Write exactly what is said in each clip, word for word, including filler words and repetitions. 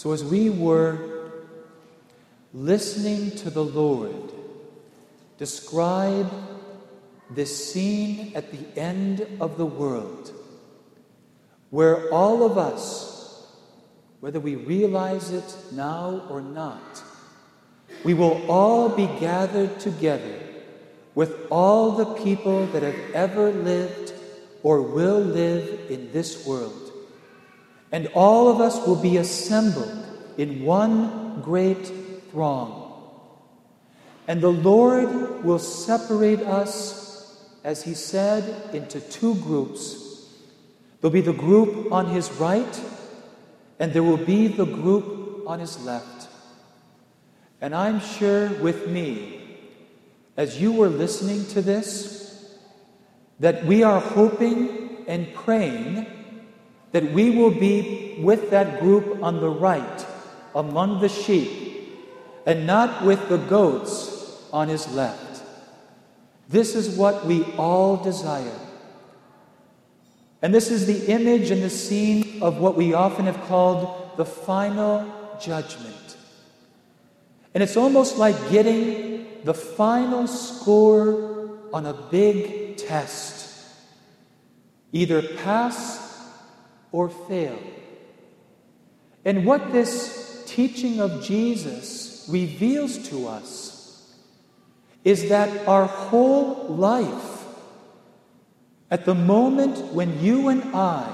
So as we were listening to the Lord describe this scene at the end of the world, where all of us, whether we realize it now or not, we will all be gathered together with all the people that have ever lived or will live in this world. And all of us will be assembled in one great throng. And the Lord will separate us, as he said, into two groups. There'll be the group on his right, and there will be the group on his left. And I'm sure with me, as you were listening to this, that we are hoping and praying that we will be with that group on the right, among the sheep, and not with the goats on his left. This is what we all desire. And this is the image and the scene of what we often have called the final judgment. And it's almost like getting the final score on a big test. Either pass or fail. And what this teaching of Jesus reveals to us is that our whole life, at the moment when you and I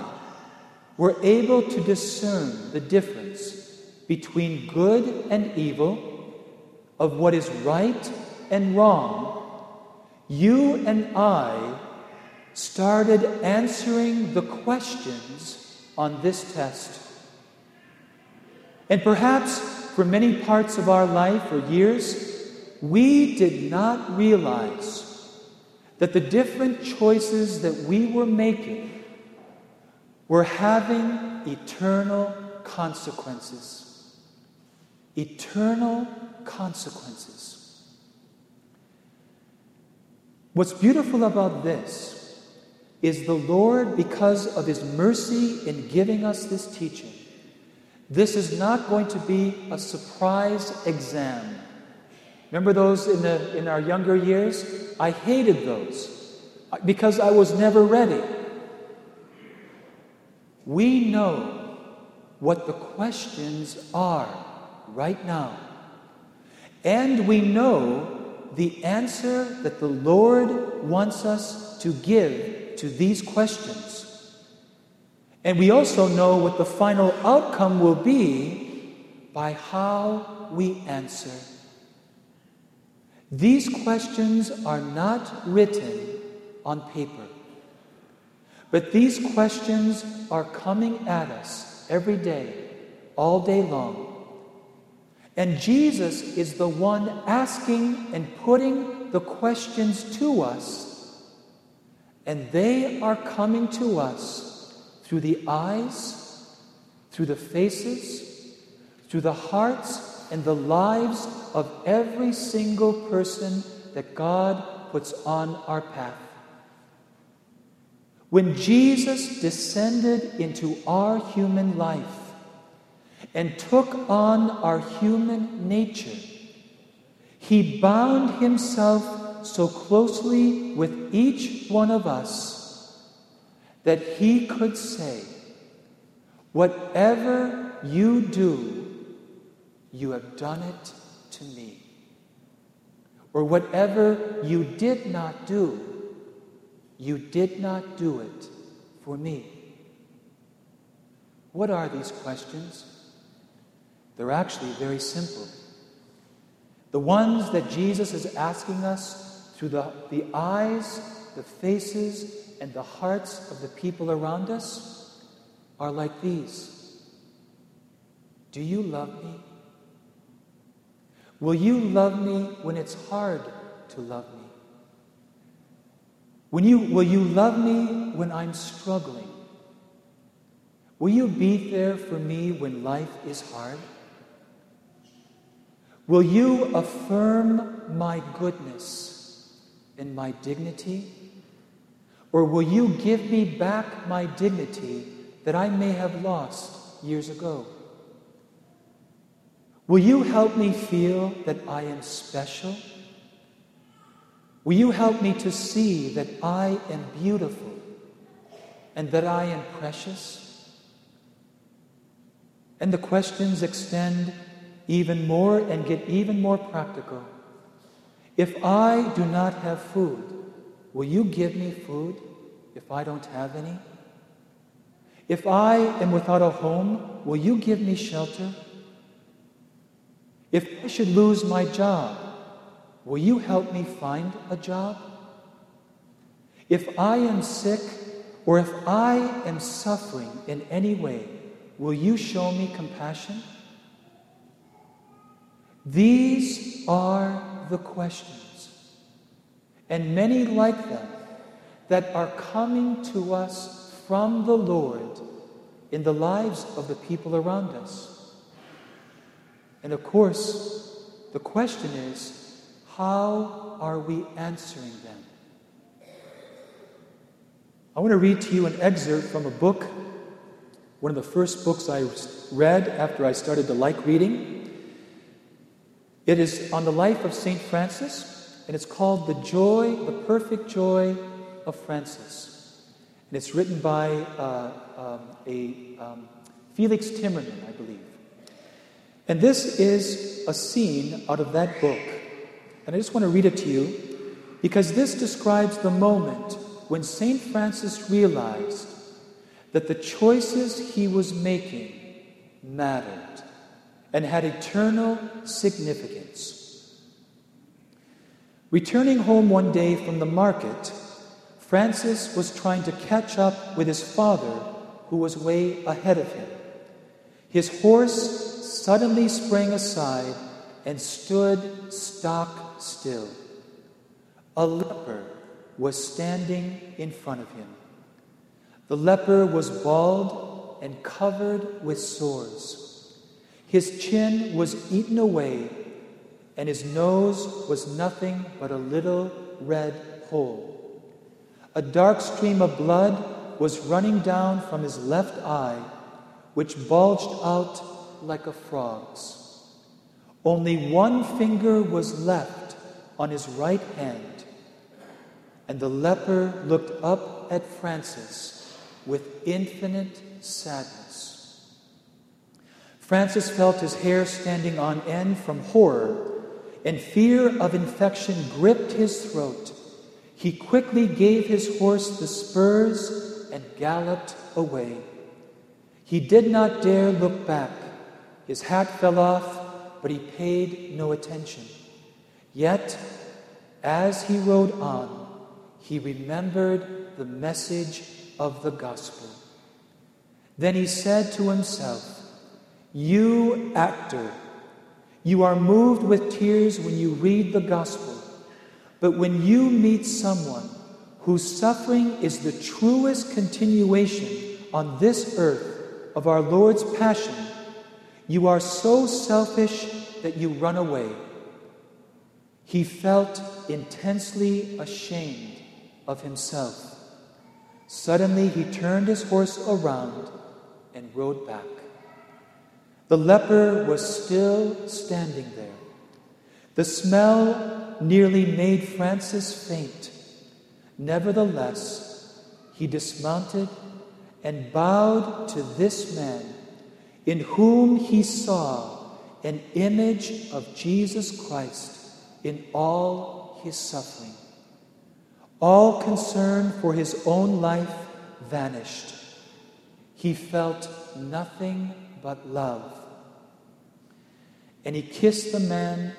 were able to discern the difference between good and evil, of what is right and wrong, you and I started answering the questions on this test. And perhaps for many parts of our life or years, we did not realize that the different choices that we were making were having eternal consequences. Eternal consequences. What's beautiful about this is the Lord, because of his mercy in giving us this teaching, this is not going to be a surprise exam. Remember those in, the, in our younger years? I hated those because I was never ready. We know what the questions are right now. And we know the answer that the Lord wants us to give to these questions. And we also know what the final outcome will be by how we answer. These questions are not written on paper, but these questions are coming at us every day, all day long. And Jesus is the one asking and putting the questions to us. And they are coming to us through the eyes, through the faces, through the hearts and the lives of every single person that God puts on our path. When Jesus descended into our human life and took on our human nature, he bound himself so closely with each one of us that he could say, whatever you do, you have done it to me. Or whatever you did not do, you did not do it for me. What are these questions? They're actually very simple. The ones that Jesus is asking us through the, the eyes, the faces, and the hearts of the people around us are like these. Do you love me? Will you love me when it's hard to love me? When you, will you love me when I'm struggling? Will you be there for me when life is hard? Will you affirm my goodness and my dignity? Or will you give me back my dignity that I may have lost years ago? Will you help me feel that I am special? Will you help me to see that I am beautiful and that I am precious? And the questions extend even more and get even more practical. If I do not have food, will you give me food if I don't have any? If I am without a home, will you give me shelter? If I should lose my job, will you help me find a job? If I am sick or if I am suffering in any way, will you show me compassion? These are the questions, and many like them, that are coming to us from the Lord in the lives of the people around us. And of course, the question is, how are we answering them? I want to read to you an excerpt from a book, one of the first books I read after I started to like reading. It is on the life of Saint Francis, and it's called The Joy, The Perfect Joy of Francis. And it's written by uh, um, a um, Felix Timmerman, I believe. And this is a scene out of that book. And I just want to read it to you, because this describes the moment when Saint Francis realized that the choices he was making mattered and had eternal significance. Returning home one day from the market, Francis was trying to catch up with his father, who was way ahead of him. His horse suddenly sprang aside and stood stock still. A leper was standing in front of him. The leper was bald and covered with sores. His chin was eaten away, and his nose was nothing but a little red hole. A dark stream of blood was running down from his left eye, which bulged out like a frog's. Only one finger was left on his right hand, and the leper looked up at Francis with infinite sadness. Francis felt his hair standing on end from horror, and fear of infection gripped his throat. He quickly gave his horse the spurs and galloped away. He did not dare look back. His hat fell off, but he paid no attention. Yet, as he rode on, he remembered the message of the gospel. Then he said to himself, "You actor, you are moved with tears when you read the gospel, but when you meet someone whose suffering is the truest continuation on this earth of our Lord's passion, you are so selfish that you run away." He felt intensely ashamed of himself. Suddenly he turned his horse around and rode back. The leper was still standing there. The smell nearly made Francis faint. Nevertheless, he dismounted and bowed to this man, in whom he saw an image of Jesus Christ in all his suffering. All concern for his own life vanished. He felt nothing but love. And he kissed the man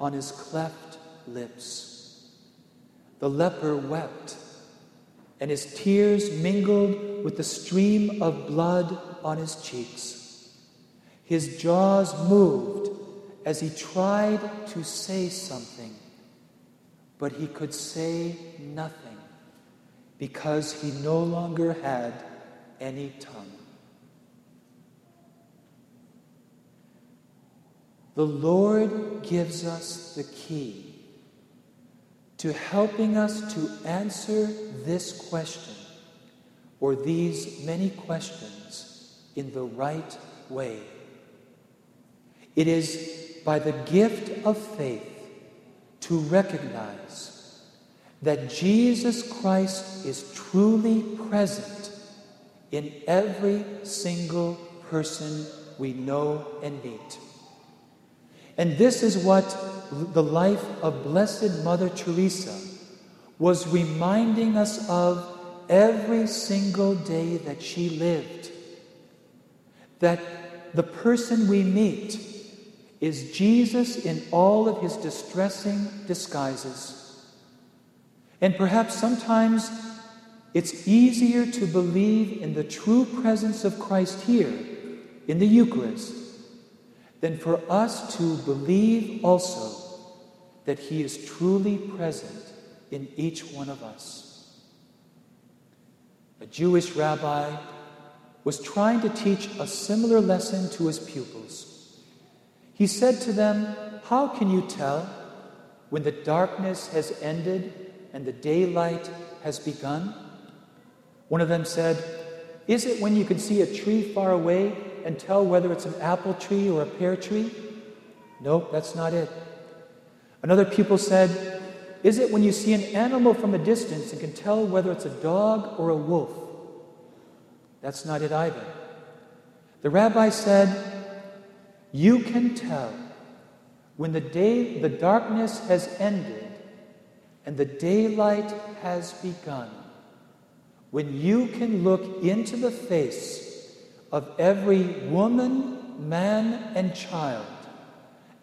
on his cleft lips. The leper wept, and his tears mingled with the stream of blood on his cheeks. His jaws moved as he tried to say something, but he could say nothing because he no longer had any tongue. The Lord gives us the key to helping us to answer this question, or these many questions, in the right way. It is by the gift of faith to recognize that Jesus Christ is truly present in every single person we know and meet. And this is what the life of Blessed Mother Teresa was reminding us of every single day that she lived. That the person we meet is Jesus in all of his distressing disguises. And perhaps sometimes it's easier to believe in the true presence of Christ here, in the Eucharist, than for us to believe also that he is truly present in each one of us. A Jewish rabbi was trying to teach a similar lesson to his pupils. He said to them, "How can you tell when the darkness has ended and the daylight has begun?" One of them said, "Is it when you can see a tree far away and tell whether it's an apple tree or a pear tree?" "Nope, that's not it." Another pupil said, "Is it when you see an animal from a distance and can tell whether it's a dog or a wolf?" "That's not it either." The rabbi said, "You can tell when the day, the darkness has ended and the daylight has begun, when you can look into the face of every woman, man, and child,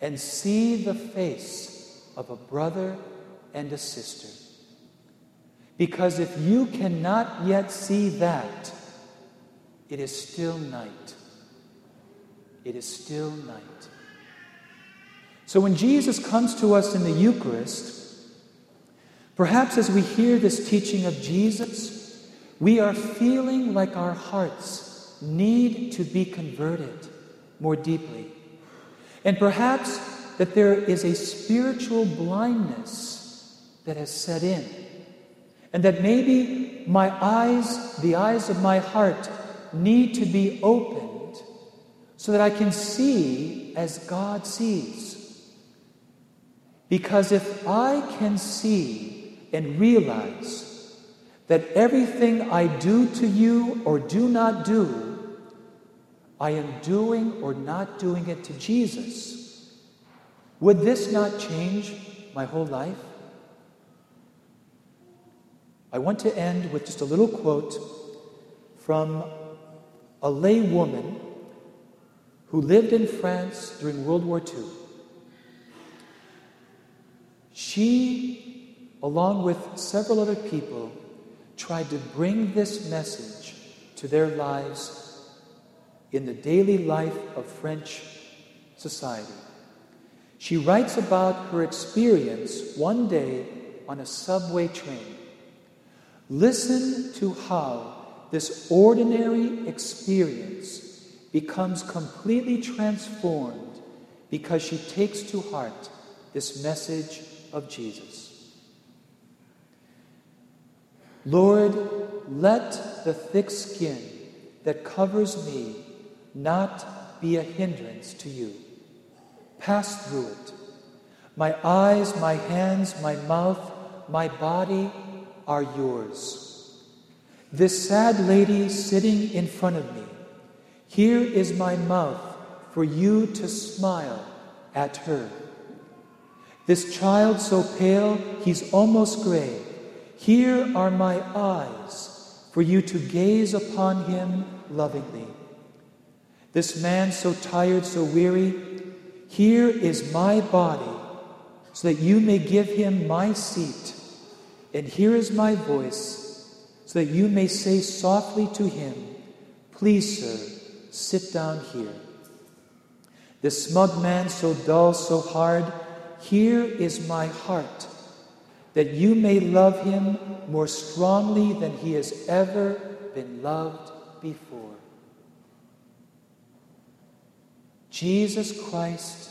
and see the face of a brother and a sister. Because if you cannot yet see that, it is still night. It is still night." So when Jesus comes to us in the Eucharist, perhaps as we hear this teaching of Jesus, we are feeling like our hearts need to be converted more deeply. And perhaps that there is a spiritual blindness that has set in. And that maybe my eyes, the eyes of my heart, need to be opened so that I can see as God sees. Because if I can see and realize that everything I do to you or do not do, I am doing or not doing it to Jesus, would this not change my whole life? I want to end with just a little quote from a lay woman who lived in France during World War Two. She, along with several other people, tried to bring this message to their lives in the daily life of French society. She writes about her experience one day on a subway train. Listen to how this ordinary experience becomes completely transformed because she takes to heart this message of Jesus. "Lord, let the thick skin that covers me not be a hindrance to you. Pass through it. My eyes, my hands, my mouth, my body are yours. This sad lady sitting in front of me, here is my mouth for you to smile at her. This child so pale, he's almost gray. Here are my eyes for you to gaze upon him lovingly. This man so tired, so weary, here is my body so that you may give him my seat. And here is my voice so that you may say softly to him, please, sir, sit down here. This smug man so dull, so hard, here is my heart that you may love him more strongly than he has ever been loved before." Jesus Christ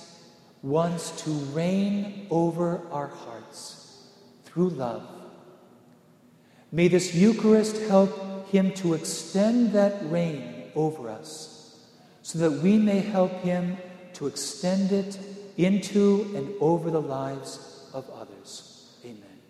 wants to reign over our hearts through love. May this Eucharist help him to extend that reign over us so that we may help him to extend it into and over the lives of others. Amen.